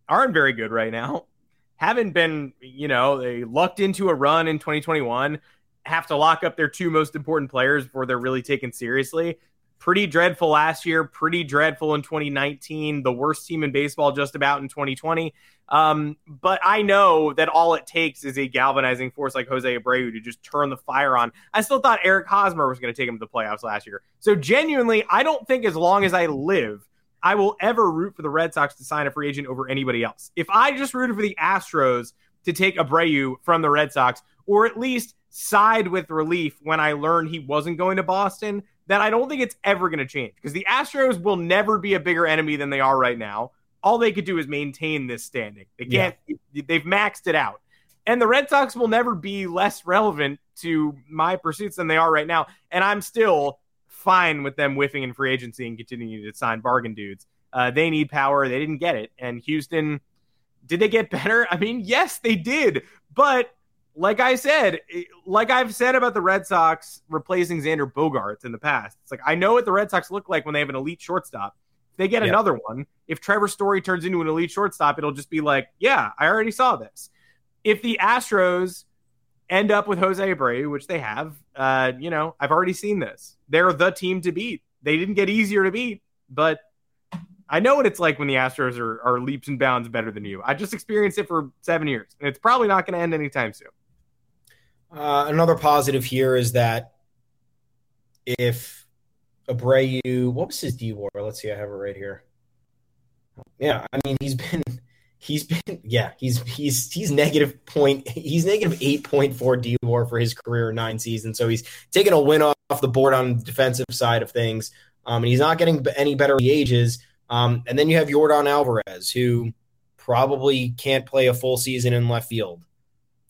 aren't very good right now. Haven't been, you know, they lucked into a run in twenty twenty-one, have to lock up their two most important players before they're really taken seriously. Pretty dreadful last year, pretty dreadful in twenty nineteen, the worst team in baseball just about in twenty twenty. Um, but I know that all it takes is a galvanizing force like Jose Abreu to just turn the fire on. I still thought Eric Hosmer was going to take him to the playoffs last year. So genuinely, I don't think as long as I live, I will ever root for the Red Sox to sign a free agent over anybody else. If I just rooted for the Astros to take Abreu from the Red Sox, or at least side with relief when I learned he wasn't going to Boston, that I don't think it's ever going to change, because the Astros will never be a bigger enemy than they are right now. All they could do is maintain this standing. They can't, yeah. They've maxed it out. And the Red Sox will never be less relevant to my pursuits than they are right now. And I'm still fine with them whiffing in free agency and continuing to sign bargain dudes. Uh, they need power. They didn't get it. And Houston, did they get better? I mean, yes, they did. But Like I said, like I've said about the Red Sox replacing Xander Bogaerts in the past, it's like, I know what the Red Sox look like when they have an elite shortstop. If they get yep. another one, if Trevor Story turns into an elite shortstop, it'll just be like, yeah, I already saw this. If the Astros end up with Jose Abreu, which they have, uh, you know, I've already seen this. They're the team to beat. They didn't get easier to beat, but I know what it's like when the Astros are, are leaps and bounds better than you. I just experienced it for seven years, and it's probably not going to end anytime soon. Uh, another positive here is that if Abreu, what was his D W A R? Let's see, I have it right here. Yeah, I mean he's been, he's been, yeah, he's he's he's negative point, he's negative eight point four D W A R for his career in nine seasons. So he's taking a win off the board on the defensive side of things, um, and he's not getting any better as he ages. Um, and then you have Yordan Alvarez, who probably can't play a full season in left field.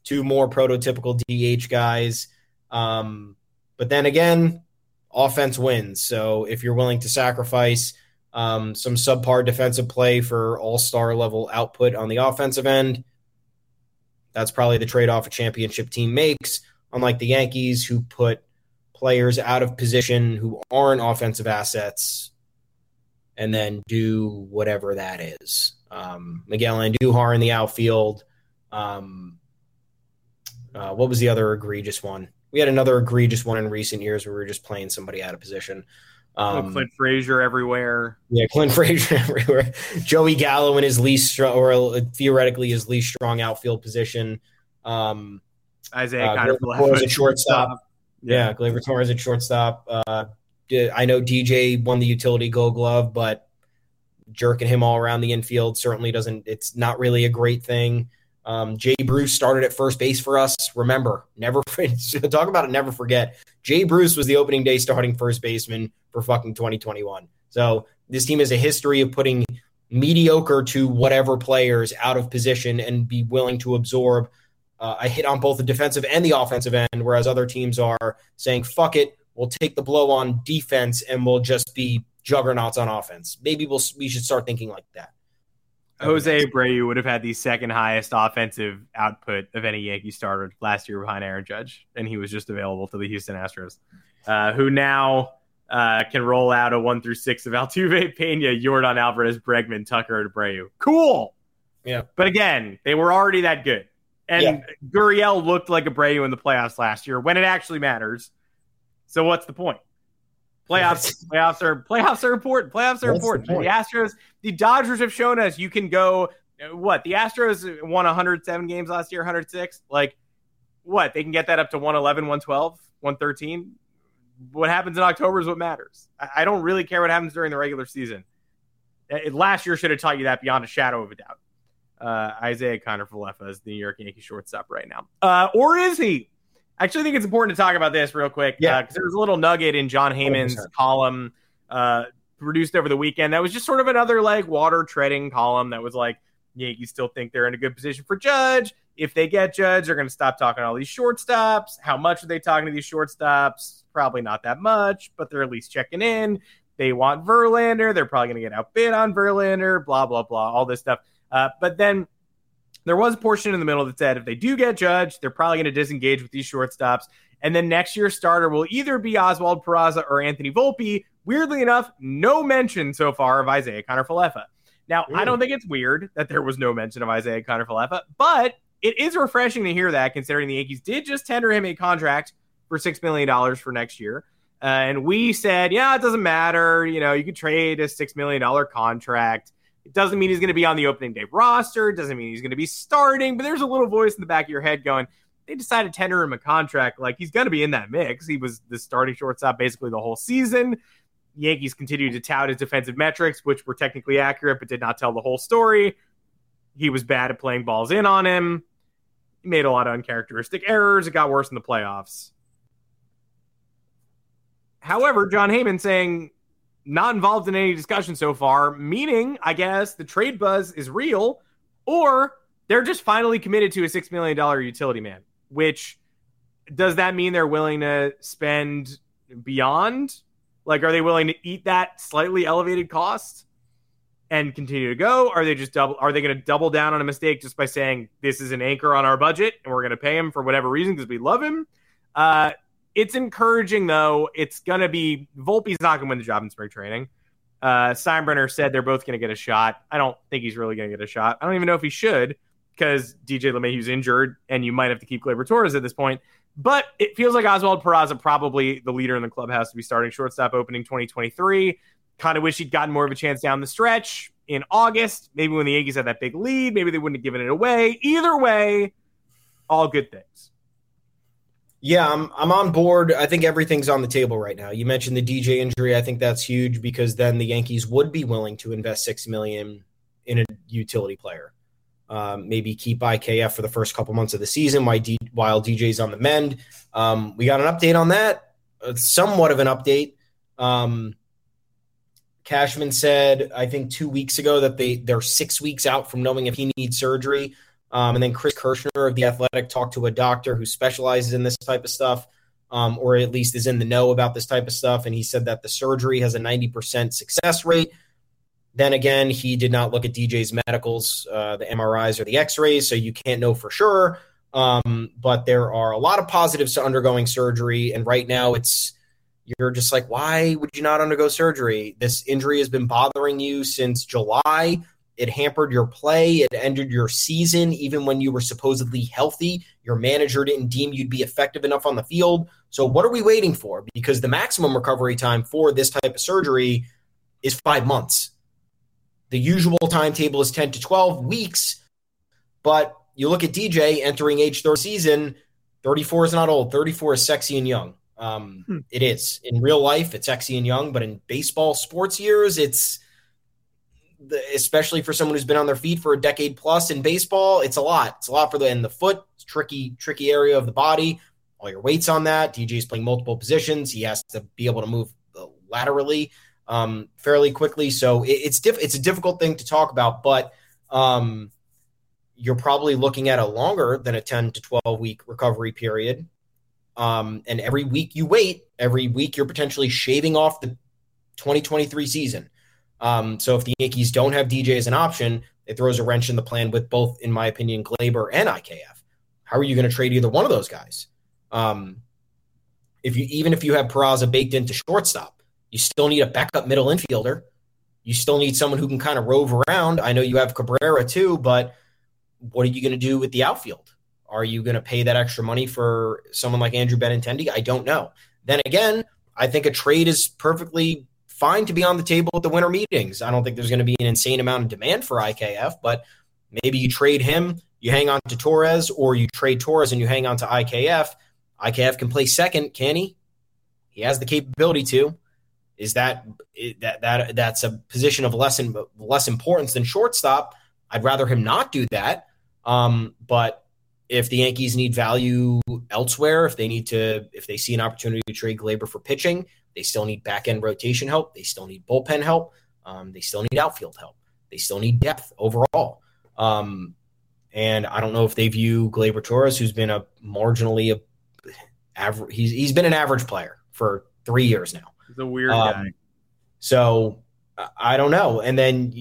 Two more prototypical D H guys. Um, but then again, offense wins. So if you're willing to sacrifice um, some subpar defensive play for all-star level output on the offensive end, that's probably the trade-off a championship team makes, unlike the Yankees, who put players out of position who aren't offensive assets and then do whatever that is. Um, Miguel Andujar in the outfield. Um Uh, what was the other egregious one? We had another egregious one in recent years where we were just playing somebody out of position. Um, oh, Clint Frazier everywhere. Yeah, Clint Frazier everywhere. Joey Gallo in his least strong, or theoretically his least strong outfield position. Um, Isaiah uh, Gleyber Torres at shortstop. Yeah, yeah Gleyber Torres at shortstop. Uh, I know D J won the utility Gold Glove, but jerking him all around the infield certainly doesn't. It's not really a great thing. Um, Jay Bruce started at first base for us. Remember, never talk about it. Never forget. Jay Bruce was the opening day starting first baseman for fucking twenty twenty-one. So this team has a history of putting mediocre to whatever players out of position and be willing to absorb uh, a hit on both the defensive and the offensive end. Whereas other teams are saying, fuck it, we'll take the blow on defense and we'll just be juggernauts on offense. Maybe we'll, we should start thinking like that. Jose Abreu would have had the second highest offensive output of any Yankee starter last year behind Aaron Judge, and he was just available to the Houston Astros, uh, who now uh, can roll out a one through six of Altuve, Pena, Yordan Alvarez, Bregman, Tucker, and Abreu. Cool. Yeah. But again, they were already that good. And yeah. Gurriel looked like Abreu in the playoffs last year when it actually matters. So what's the point? Playoffs, playoffs are playoffs are important. Playoffs are What's important. The, the Astros, the Dodgers have shown us you can go. What the Astros won one hundred seven games last year, one hundred six. Like what they can get that up to one eleven, one twelve, one thirteen. What happens in October is what matters. I, I don't really care what happens during the regular season. It, last year should have taught you that beyond a shadow of a doubt. Uh, Isaiah Kiner-Falefa is the New York Yankee shortstop right now, uh, or is he? I actually think it's important to talk about this real quick. Yeah. Uh, 'cause there was a little nugget in John Heyman's one hundred percent column uh, produced over the weekend. That was just sort of another like water treading column that was like, Yankees still think they're in a good position for Judge. If they get Judge, they're going to stop talking to all these shortstops. How much are they talking to these shortstops? Probably not that much, but they're at least checking in. They want Verlander. They're probably going to get outbid on Verlander, blah, blah, blah, all this stuff. Uh, but then there was a portion in the middle that said if they do get Judge, they're probably going to disengage with these shortstops. And then next year's starter will either be Oswald Peraza or Anthony Volpe. Weirdly enough, no mention so far of Isaiah Kiner-Falefa. Now, Ooh. I don't think it's weird that there was no mention of Isaiah Kiner-Falefa, but it is refreshing to hear that, considering the Yankees did just tender him a contract for six million dollars for next year. Uh, and we said, yeah, it doesn't matter. You know, you could trade a six million dollars contract. It doesn't mean he's going to be on the opening day roster. It doesn't mean he's going to be starting. But there's a little voice in the back of your head going, they decided to tender him a contract. Like, he's going to be in that mix. He was the starting shortstop basically the whole season. Yankees continued to tout his defensive metrics, which were technically accurate but did not tell the whole story. He was bad at playing balls in on him. He made a lot of uncharacteristic errors. It got worse in the playoffs. However, John Heyman saying not involved in any discussion so far, meaning, I guess, the trade buzz is real, or they're just finally committed to a six million dollars utility man, which does that mean they're willing to spend beyond? Like, are they willing to eat that slightly elevated cost and continue to go? Are they just double? Are they going to double down on a mistake just by saying this is an anchor on our budget and we're going to pay him for whatever reason because we love him? Uh, it's encouraging, though. It's going to be Volpe's not going to win the job in spring training. Uh, Steinbrenner said they're both going to get a shot. I don't think he's really going to get a shot. I don't even know if he should because D J LeMahieu's injured and you might have to keep Gleyber Torres at this point. But it feels like Oswald Peraza, probably the leader in the clubhouse, to be starting shortstop opening twenty twenty-three. Kind of wish he'd gotten more of a chance down the stretch in August. Maybe when the Yankees had that big lead, maybe they wouldn't have given it away. Either way, all good things. Yeah, I'm I'm on board. I think everything's on the table right now. You mentioned the D J injury. I think that's huge because then the Yankees would be willing to invest six million dollars in a utility player. Um, maybe keep I K F for the first couple months of the season while, D- while D J's on the mend. Um, we got an update on that, uh, somewhat of an update. Um, Cashman said, I think two weeks ago, that they, they're six weeks out from knowing if he needs surgery. Um, and then Chris Kirshner of The Athletic talked to a doctor who specializes in this type of stuff, um, or at least is in the know about this type of stuff. And he said that the surgery has a ninety percent success rate. Then again, he did not look at D J's medicals, uh, the M R Is or the X-rays, so you can't know for sure. Um, but there are a lot of positives to undergoing surgery, and right now it's you're just like, why would you not undergo surgery? This injury has been bothering you since July. It hampered your play. It ended your season, even when you were supposedly healthy. Your manager didn't deem you'd be effective enough on the field. So what are we waiting for? Because the maximum recovery time for this type of surgery is five months. The usual timetable is ten to twelve weeks, but you look at D J entering age thirty season, thirty-four is not old. thirty-four is sexy and young. Um, hmm. It is. In real life, it's sexy and young, but in baseball sports years, it's – especially for someone who's been on their feet for a decade plus in baseball, it's a lot. It's a lot for the – and the foot, it's tricky, tricky area of the body. All your weight's on that. D J's playing multiple positions. He has to be able to move laterally. Um, fairly quickly. So it, it's diff- it's a difficult thing to talk about, but um, you're probably looking at a longer than a ten to twelve week recovery period. Um, and every week you wait, every week you're potentially shaving off the twenty twenty-three season. Um, so if the Yankees don't have D J as an option, it throws a wrench in the plan with both, in my opinion, Gleyber and I K F. How are you going to trade either one of those guys? Um, if you even if you have Peraza baked into shortstop, you still need a backup middle infielder. You still need someone who can kind of rove around. I know you have Cabrera too, but what are you going to do with the outfield? Are you going to pay that extra money for someone like Andrew Benintendi? I don't know. Then again, I think a trade is perfectly fine to be on the table at the winter meetings. I don't think there's going to be an insane amount of demand for I K F, but maybe you trade him, you hang on to Torres, or you trade Torres and you hang on to I K F. I K F can play second, can he? He has the capability to. Is that that that that's a position of less in, less importance than shortstop? I'd rather him not do that. Um, but if the Yankees need value elsewhere, if they need to, if they see an opportunity to trade Gleyber for pitching, they still need back end rotation help. They still need bullpen help. Um, they still need outfield help. They still need depth overall. Um, and I don't know if they view Gleyber Torres, who's been a marginally a average. He's he's been an average player for three years now. The weird guy. Um, so I don't know. And then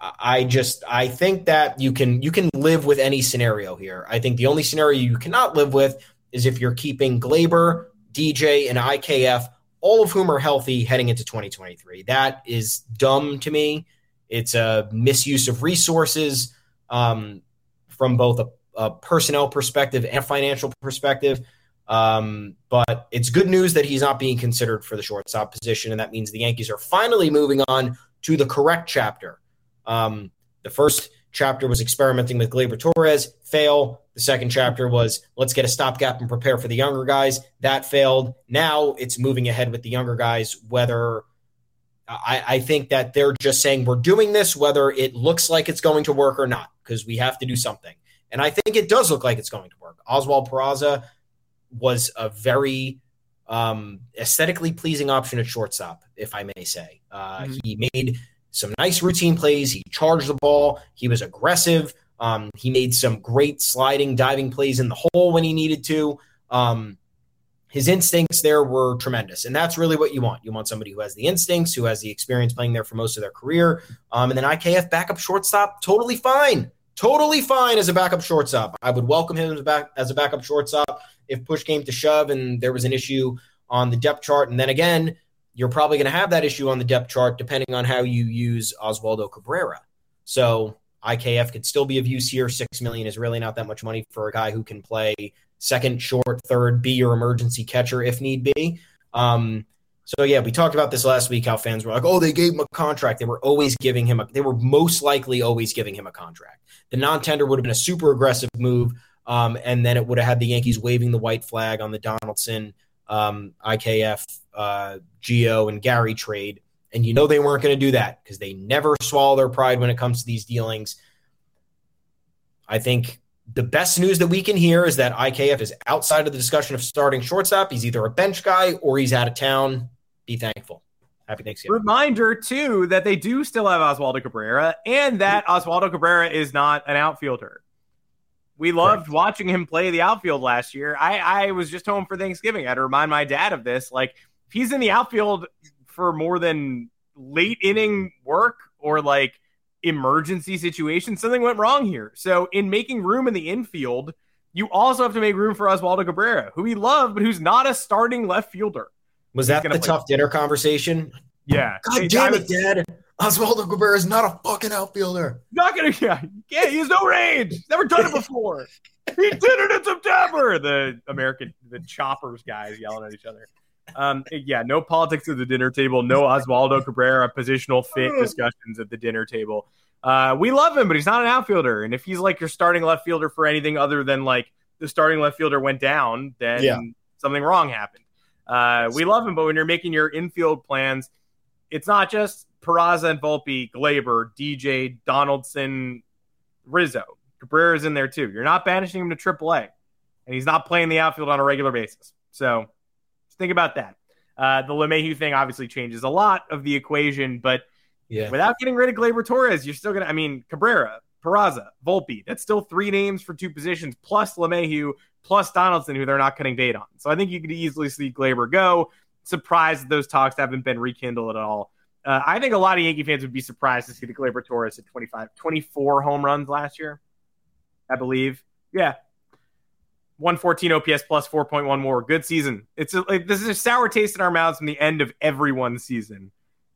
I just I think that you can you can live with any scenario here. I think the only scenario you cannot live with is if you're keeping Gleyber, D J, and I K F, all of whom are healthy heading into twenty twenty-three. That is dumb to me. It's a misuse of resources um, from both a, a personnel perspective and a financial perspective. Um, but it's good news that he's not being considered for the shortstop position, and that means the Yankees are finally moving on to the correct chapter. Um, the first chapter was experimenting with Gleyber Torres, fail. The second chapter was let's get a stopgap and prepare for the younger guys. That failed. Now it's moving ahead with the younger guys, whether I, I think that they're just saying we're doing this, whether it looks like it's going to work or not, because we have to do something. And I think it does look like it's going to work. Oswald Peraza was a very um, aesthetically pleasing option at shortstop, if I may say. Uh, mm-hmm. He made some nice routine plays. He charged the ball. He was aggressive. Um, he made some great sliding, diving plays in the hole when he needed to. Um, his instincts there were tremendous, and that's really what you want. You want somebody who has the instincts, who has the experience playing there for most of their career. Um, and then I K F, backup shortstop, totally fine. Totally fine as a backup shortstop. I would welcome him as a, back, as a backup shortstop if push came to shove and there was an issue on the depth chart. And then again, you're probably going to have that issue on the depth chart depending on how you use Oswaldo Cabrera. So I K F could still be of use here. six million dollars is really not that much money for a guy who can play second, short, third, be your emergency catcher if need be. Um, so, yeah, we talked about this last week, how fans were like, oh, they gave him a contract. They were always giving him a – they were most likely always giving him a contract. The non-tender would have been a super aggressive move, um, and then it would have had the Yankees waving the white flag on the Donaldson, um, I K F, uh, Gio, and Gary trade. And you know they weren't going to do that because they never swallow their pride when it comes to these dealings. I think the best news that we can hear is that I K F is outside of the discussion of starting shortstop. He's either a bench guy or he's out of town. Be thankful. Happy Thanksgiving. Reminder, too, that they do still have Oswaldo Cabrera and that Oswaldo Cabrera is not an outfielder. We loved Correct. watching him play the outfield last year. I, I was just home for Thanksgiving. I had to remind my dad of this. Like, if he's in the outfield for more than late inning work or, like, emergency situations, something went wrong here. So in making room in the infield, you also have to make room for Oswaldo Cabrera, who we love, but who's not a starting left fielder. Was that the play. tough dinner conversation? Yeah. God hey, damn it, Dad. Oswaldo Cabrera is not a fucking outfielder. Not gonna. Yeah, yeah, he has no range. Never done it before. He did it in September. The American, the choppers guys yelling at each other. Um, yeah, no politics at the dinner table. No Oswaldo Cabrera positional fit discussions at the dinner table. Uh, we love him, but he's not an outfielder. And if he's like your starting left fielder for anything other than like the starting left fielder went down, then yeah. something wrong happened. Uh, we love him, but when you're making your infield plans, it's not just Peraza and Volpe, Gleyber, D J, Donaldson, Rizzo. Cabrera's in there too. You're not banishing him to triple A, and he's not playing the outfield on a regular basis. So just think about that. Uh, the LeMahieu thing obviously changes a lot of the equation, but yeah. without getting rid of Gleyber Torres, you're still going to, I mean, Cabrera, Peraza, Volpe, that's still three names for two positions, plus LeMahieu, plus Donaldson, who they're not cutting bait on. So I think you could easily see Gleyber go. Surprised that those talks haven't been rekindled at all. Uh, I think a lot of Yankee fans would be surprised to see the Gleyber Torres at twenty-five, twenty-four home runs last year, I believe. Yeah. one fourteen O P S plus four point one more. Good season. It's a, like, this is a sour taste in our mouths from the end of everyone's season.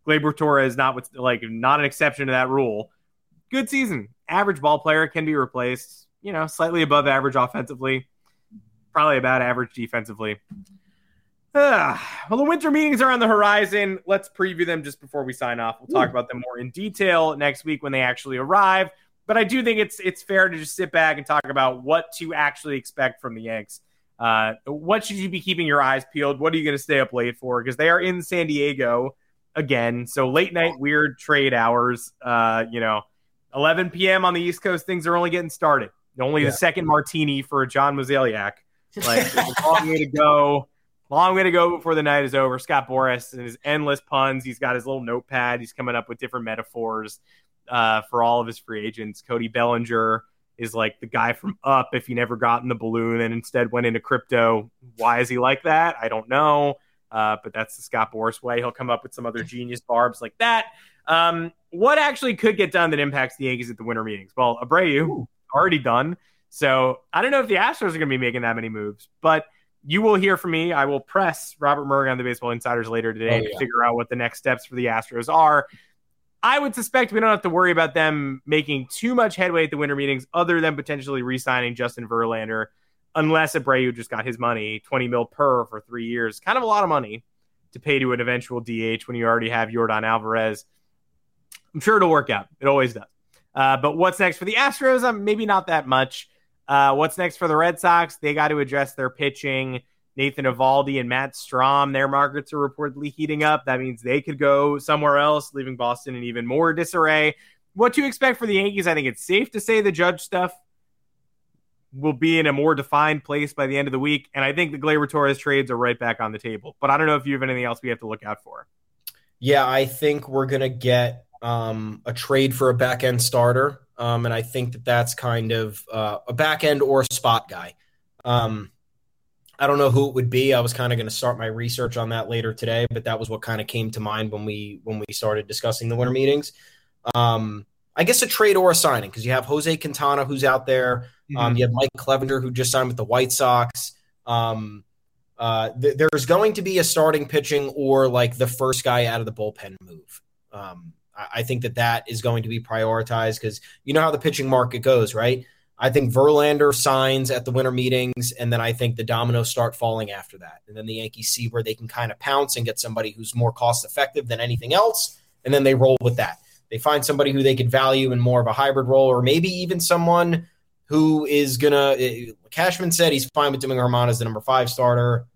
Gleyber Torres, not with, like, not an exception to that rule. Good season. Average ball player can be replaced, you know, slightly above average offensively. Probably about average defensively. Uh, well, the winter meetings are on the horizon. Let's preview them just before we sign off. We'll talk about them more in detail next week when they actually arrive. But I do think it's it's fair to just sit back and talk about what to actually expect from the Yanks. Uh, what should you be keeping your eyes peeled? What are you going to stay up late for? Because they are in San Diego again. So late night, weird trade hours. Uh, you know, eleven p.m. on the East Coast, things are only getting started. Only yeah. the second martini for John Mozeliak. Like, it's a long way to go. Long way to go before the night is over. Scott Boras and his endless puns. He's got his little notepad. He's coming up with different metaphors uh, for all of his free agents. Cody Bellinger is like the guy from Up if he never got in the balloon and instead went into crypto. Why is he like that? I don't know. Uh, but that's the Scott Boras way. He'll come up with some other genius barbs like that. Um, what actually could get done that impacts the Yankees at the winter meetings? Well, Abreu, Ooh. already done. So I don't know if the Astros are going to be making that many moves, but you will hear from me. I will press Robert Murray on the Baseball Insiders later today oh, yeah. to figure out what the next steps for the Astros are. I would suspect we don't have to worry about them making too much headway at the winter meetings other than potentially re-signing Justin Verlander, unless Abreu just got his money, twenty mil per for three years. Kind of a lot of money to pay to an eventual D H when you already have Yordan Alvarez. I'm sure it'll work out. It always does. Uh, but what's next for the Astros? Um, maybe not that much. Uh, what's next for the Red Sox? They got to address their pitching. Nathan Eovaldi and Matt Strom, their markets are reportedly heating up. That means they could go somewhere else, leaving Boston in even more disarray. What to expect for the Yankees? I think it's safe to say the Judge stuff will be in a more defined place by the end of the week, and I think the Gleyber Torres trades are right back on the table. But I don't know if you have anything else we have to look out for. Yeah, I think we're going to get um, a trade for a back-end starter, um, and I think that that's kind of uh, a back-end or spot guy. Um I don't know who it would be. I was kind of going to start my research on that later today, but that was what kind of came to mind when we when we started discussing the winter meetings. Um, I guess a trade or a signing, because you have Jose Quintana who's out there. Mm-hmm. Um, you have Mike Clevenger who just signed with the White Sox. Um, uh, th- there's going to be a starting pitching or like the first guy out of the bullpen move. Um, I-, I think that that is going to be prioritized because you know how the pitching market goes, right? I think Verlander signs at the winter meetings, and then I think the dominoes start falling after that. And then the Yankees see where they can kind of pounce and get somebody who's more cost-effective than anything else, and then they roll with that. They find somebody who they could value in more of a hybrid role, or maybe even someone who is going to – Cashman said he's fine with Domingo Germán as the number five starter.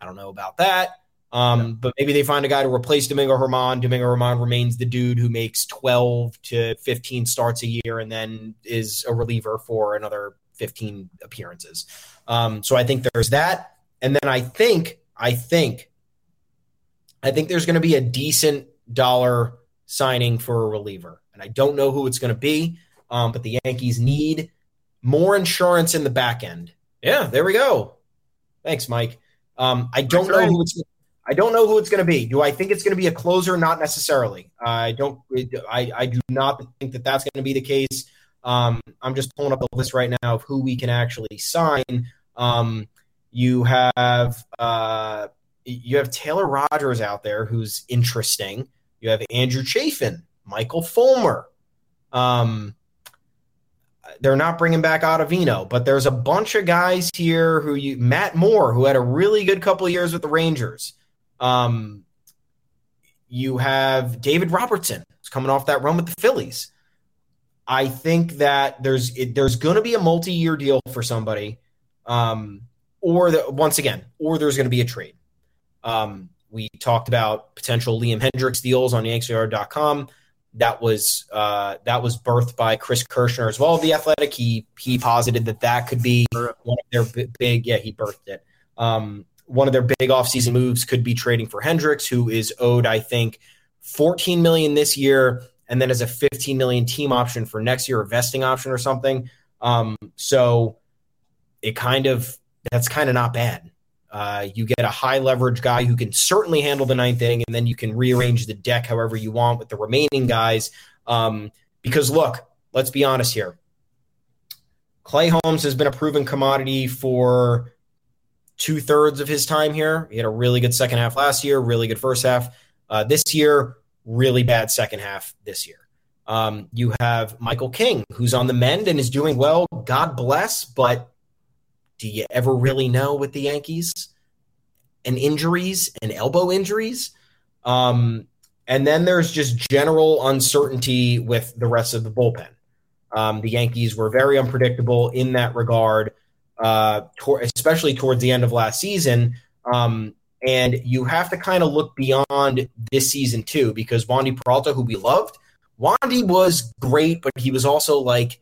I don't know about that. Um, yeah. But maybe they find a guy to replace Domingo Germán. Domingo Germán remains the dude who makes twelve to fifteen starts a year and then is a reliever for another fifteen appearances. Um, so I think there's that. And then I think, I think, I think there's going to be a decent dollar signing for a reliever. And I don't know who it's going to be, um, but the Yankees need more insurance in the back end. Yeah, there we go. Thanks, Mike. Um, I don't That's know right. who it's going to be. I don't know who it's going to be. Do I think it's going to be a closer? Not necessarily. I don't. I, I do not think that that's going to be the case. Um, I'm just pulling up a list right now of who we can actually sign. Um, you have uh, you have Taylor Rogers out there, who's interesting. You have Andrew Chafin, Michael Fulmer. Um, they're not bringing back Ottavino, but there's a bunch of guys here who you Matt Moore, who had a really good couple of years with the Rangers. Um, you have David Robertson who's coming off that run with the Phillies. I think that there's it, there's going to be a multi-year deal for somebody, um, or the, once again, or there's going to be a trade. Um, we talked about potential Liam Hendricks deals on Yanks Yard dot com. That was uh, that was birthed by Chris Kirshner as well. The Athletic he he posited that that could be one of their big yeah he birthed it. Um, One of their big offseason moves could be trading for Hendricks, who is owed, I think, fourteen million dollars this year, and then as a fifteen million dollars team option for next year, a vesting option or something. Um, so it kind of that's kind of not bad. Uh, you get a high leverage guy who can certainly handle the ninth inning, and then you can rearrange the deck however you want with the remaining guys. Um, because look, let's be honest here. Clay Holmes has been a proven commodity for two-thirds of his time here. He had a really good second half last year, really good first half uh, this year, really bad second half this year. Um, you have Michael King, who's on the mend and is doing well. God bless, but do you ever really know with the Yankees and injuries and elbow injuries? Um, and then there's just general uncertainty with the rest of the bullpen. Um, the Yankees were very unpredictable in that regard, Uh, tor- especially towards the end of last season. Um, and you have to kind of look beyond this season too, because Wandy Peralta, who we loved, Wandy was great, but he was also like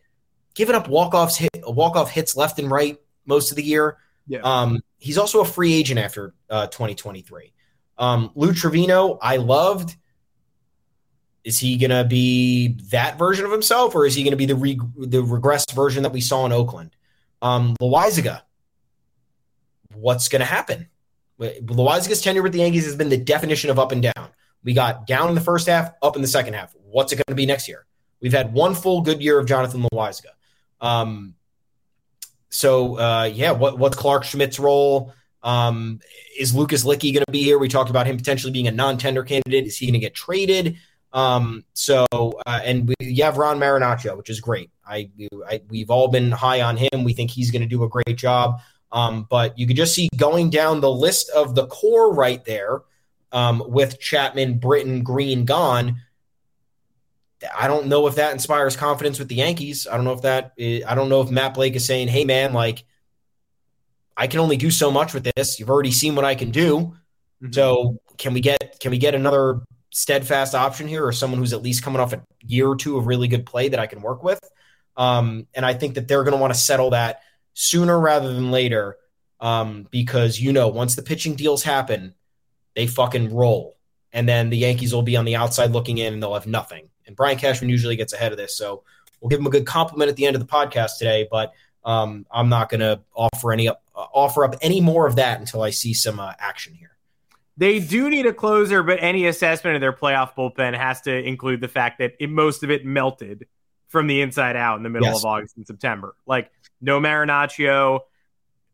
giving up walk-offs, hit, walk-off hits left and right most of the year. Yeah. Um, he's also a free agent after uh, twenty twenty-three. Um, Lou Trevino, I loved. Is he going to be that version of himself, or is he going to be the re- the regressed version that we saw in Oakland? Um, Loáisiga, what's going to happen Loáisiga's tenure with the Yankees has been the definition of up and down. We got down in the first half, up in the second half. What's it going to be next year? We've had one full good year of Jonathan Loáisiga. Um, so, uh, yeah, what, what's Clark Schmidt's role? Um, is Lucas Lickey going to be here? We talked about him potentially being a non-tender candidate. Is he going to get traded? Um, so, uh, and we, you have Ron Marinaccio, which is great. I, I, we've all been high on him. We think he's going to do a great job. Um, but you could just see going down the list of the core right there, um, with Chapman, Britton, Green gone. I don't know if that inspires confidence with the Yankees. I don't know if that, is, I don't know if Matt Blake is saying, hey man, like I can only do so much with this. You've already seen what I can do. Mm-hmm. So can we get, can we get another steadfast option here, or someone who's at least coming off a year or two of really good play that I can work with? Um, and I think that they're going to want to settle that sooner rather than later, um, because, you know, once the pitching deals happen, they fucking roll. And then the Yankees will be on the outside looking in and they'll have nothing. And Brian Cashman usually gets ahead of this. So we'll give him a good compliment at the end of the podcast today, but um, I'm not going to offer any up, uh, offer up any more of that until I see some uh, action here. They do need a closer, but any assessment of their playoff bullpen has to include the fact that it, most of it melted from the inside out in the middle yes. of August and September. Like no Marinaccio,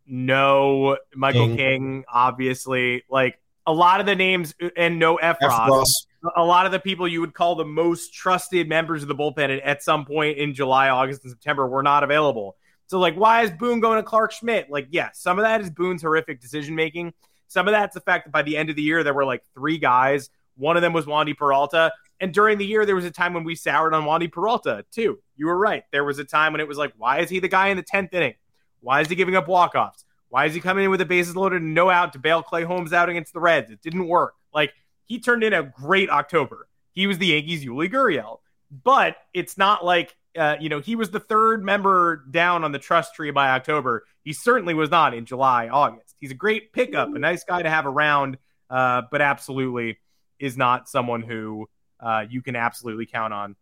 no Michael King, King obviously. Like a lot of the names and no Efros. A lot of the people you would call the most trusted members of the bullpen at, at some point in July, August, and September were not available. So, like, why is Boone going to Clark Schmidt? Like, yeah, some of that is Boone's horrific decision-making. Some of that's the fact that by the end of the year, there were, like, three guys. One of them was Wandy Peralta. And during the year, there was a time when we soured on Wandy Peralta, too. You were right. There was a time when it was like, why is he the guy in the tenth inning? Why is he giving up walk-offs? Why is he coming in with the bases loaded and no out to bail Clay Holmes out against the Reds? It didn't work. Like, he turned in a great October. He was the Yankees' Yuli Gurriel. But it's not like, uh, you know, he was the third member down on the trust tree by October. He certainly was not in July, August. He's a great pickup, a nice guy to have around, uh, but absolutely is not someone who uh, you can absolutely count on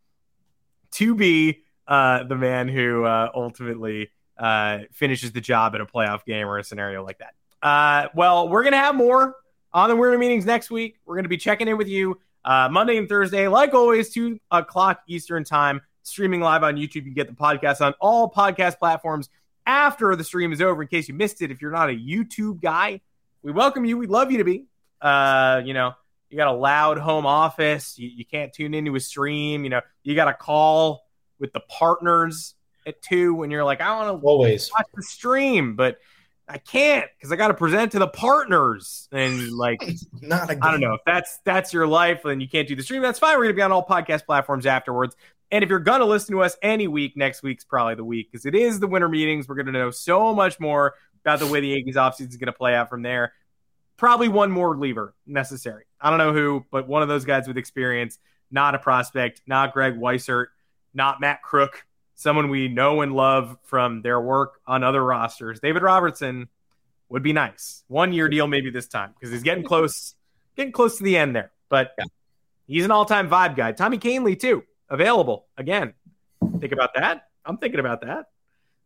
to be uh, the man who uh, ultimately uh, finishes the job at a playoff game or a scenario like that. Uh, well, we're going to have more on the Winter Meetings next week. We're going to be checking in with you uh, Monday and Thursday, like always, two o'clock Eastern time, streaming live on YouTube. You can get the podcast on all podcast platforms after the stream is over, in case you missed it. If you're not a YouTube guy, we welcome you. We'd love you to be. Uh, you know, you got a loud home office. You, you can't tune into a stream. You know, you got a call with the partners at two when you're like, I want to always watch the stream, but I can't because I got to present to the partners. And like, not I don't know if that's, that's your life and you can't do the stream. That's fine. We're going to be on all podcast platforms afterwards. And if you're going to listen to us any week, next week's probably the week because it is the Winter Meetings. We're going to know so much more about the way the Yankees offseason is going to play out from there. Probably one more reliever necessary. I don't know who, but one of those guys with experience, not a prospect, not Greg Weissert, not Matt Crook. Someone we know and love from their work on other rosters. David Robertson would be nice. One-year deal maybe this time because he's getting close, getting close to the end there. But yeah, he's an all-time vibe guy. Tommy Kahnle, too, available. Again, think about that. I'm thinking about that.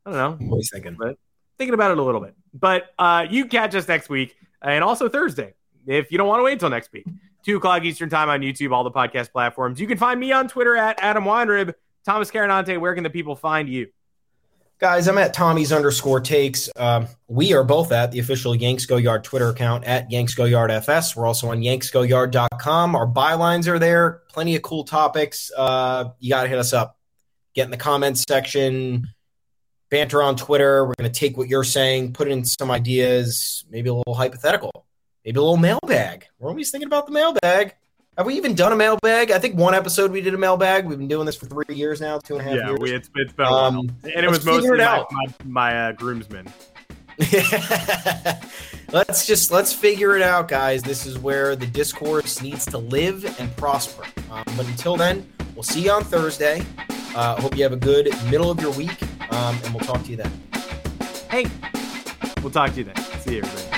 I don't know. What are you thinking? But thinking about it a little bit. But uh, you catch us next week and also Thursday if you don't want to wait until next week. two o'clock Eastern time on YouTube, all the podcast platforms. You can find me on Twitter at Adam Weinrib. Thomas Carinante, where can the people find you? Guys, I'm at Tommy's underscore takes. Um, we are both at the official Yanks Go Yard Twitter account at Yanks Go Yard F S. We're also on yanks go yard dot com. Our bylines are there. Plenty of cool topics. Uh, you got to hit us up. Get in the comments section. Banter on Twitter. We're going to take what you're saying, put in some ideas, maybe a little hypothetical, maybe a little mailbag. We're always thinking about the mailbag. Have we even done a mailbag? I think one episode we did a mailbag. We've been doing this for three years now, two and a half yeah, years. Yeah, we, it's, it's been a while. Um, and it was mostly it my, my, my uh, groomsmen. let's just, let's figure it out, guys. This is where the discourse needs to live and prosper. Um, but until then, we'll see you on Thursday. Uh, hope you have a good middle of your week, um, and we'll talk to you then. Hey, we'll talk to you then. See you, everybody.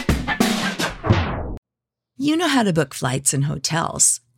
You know how to book flights and hotels.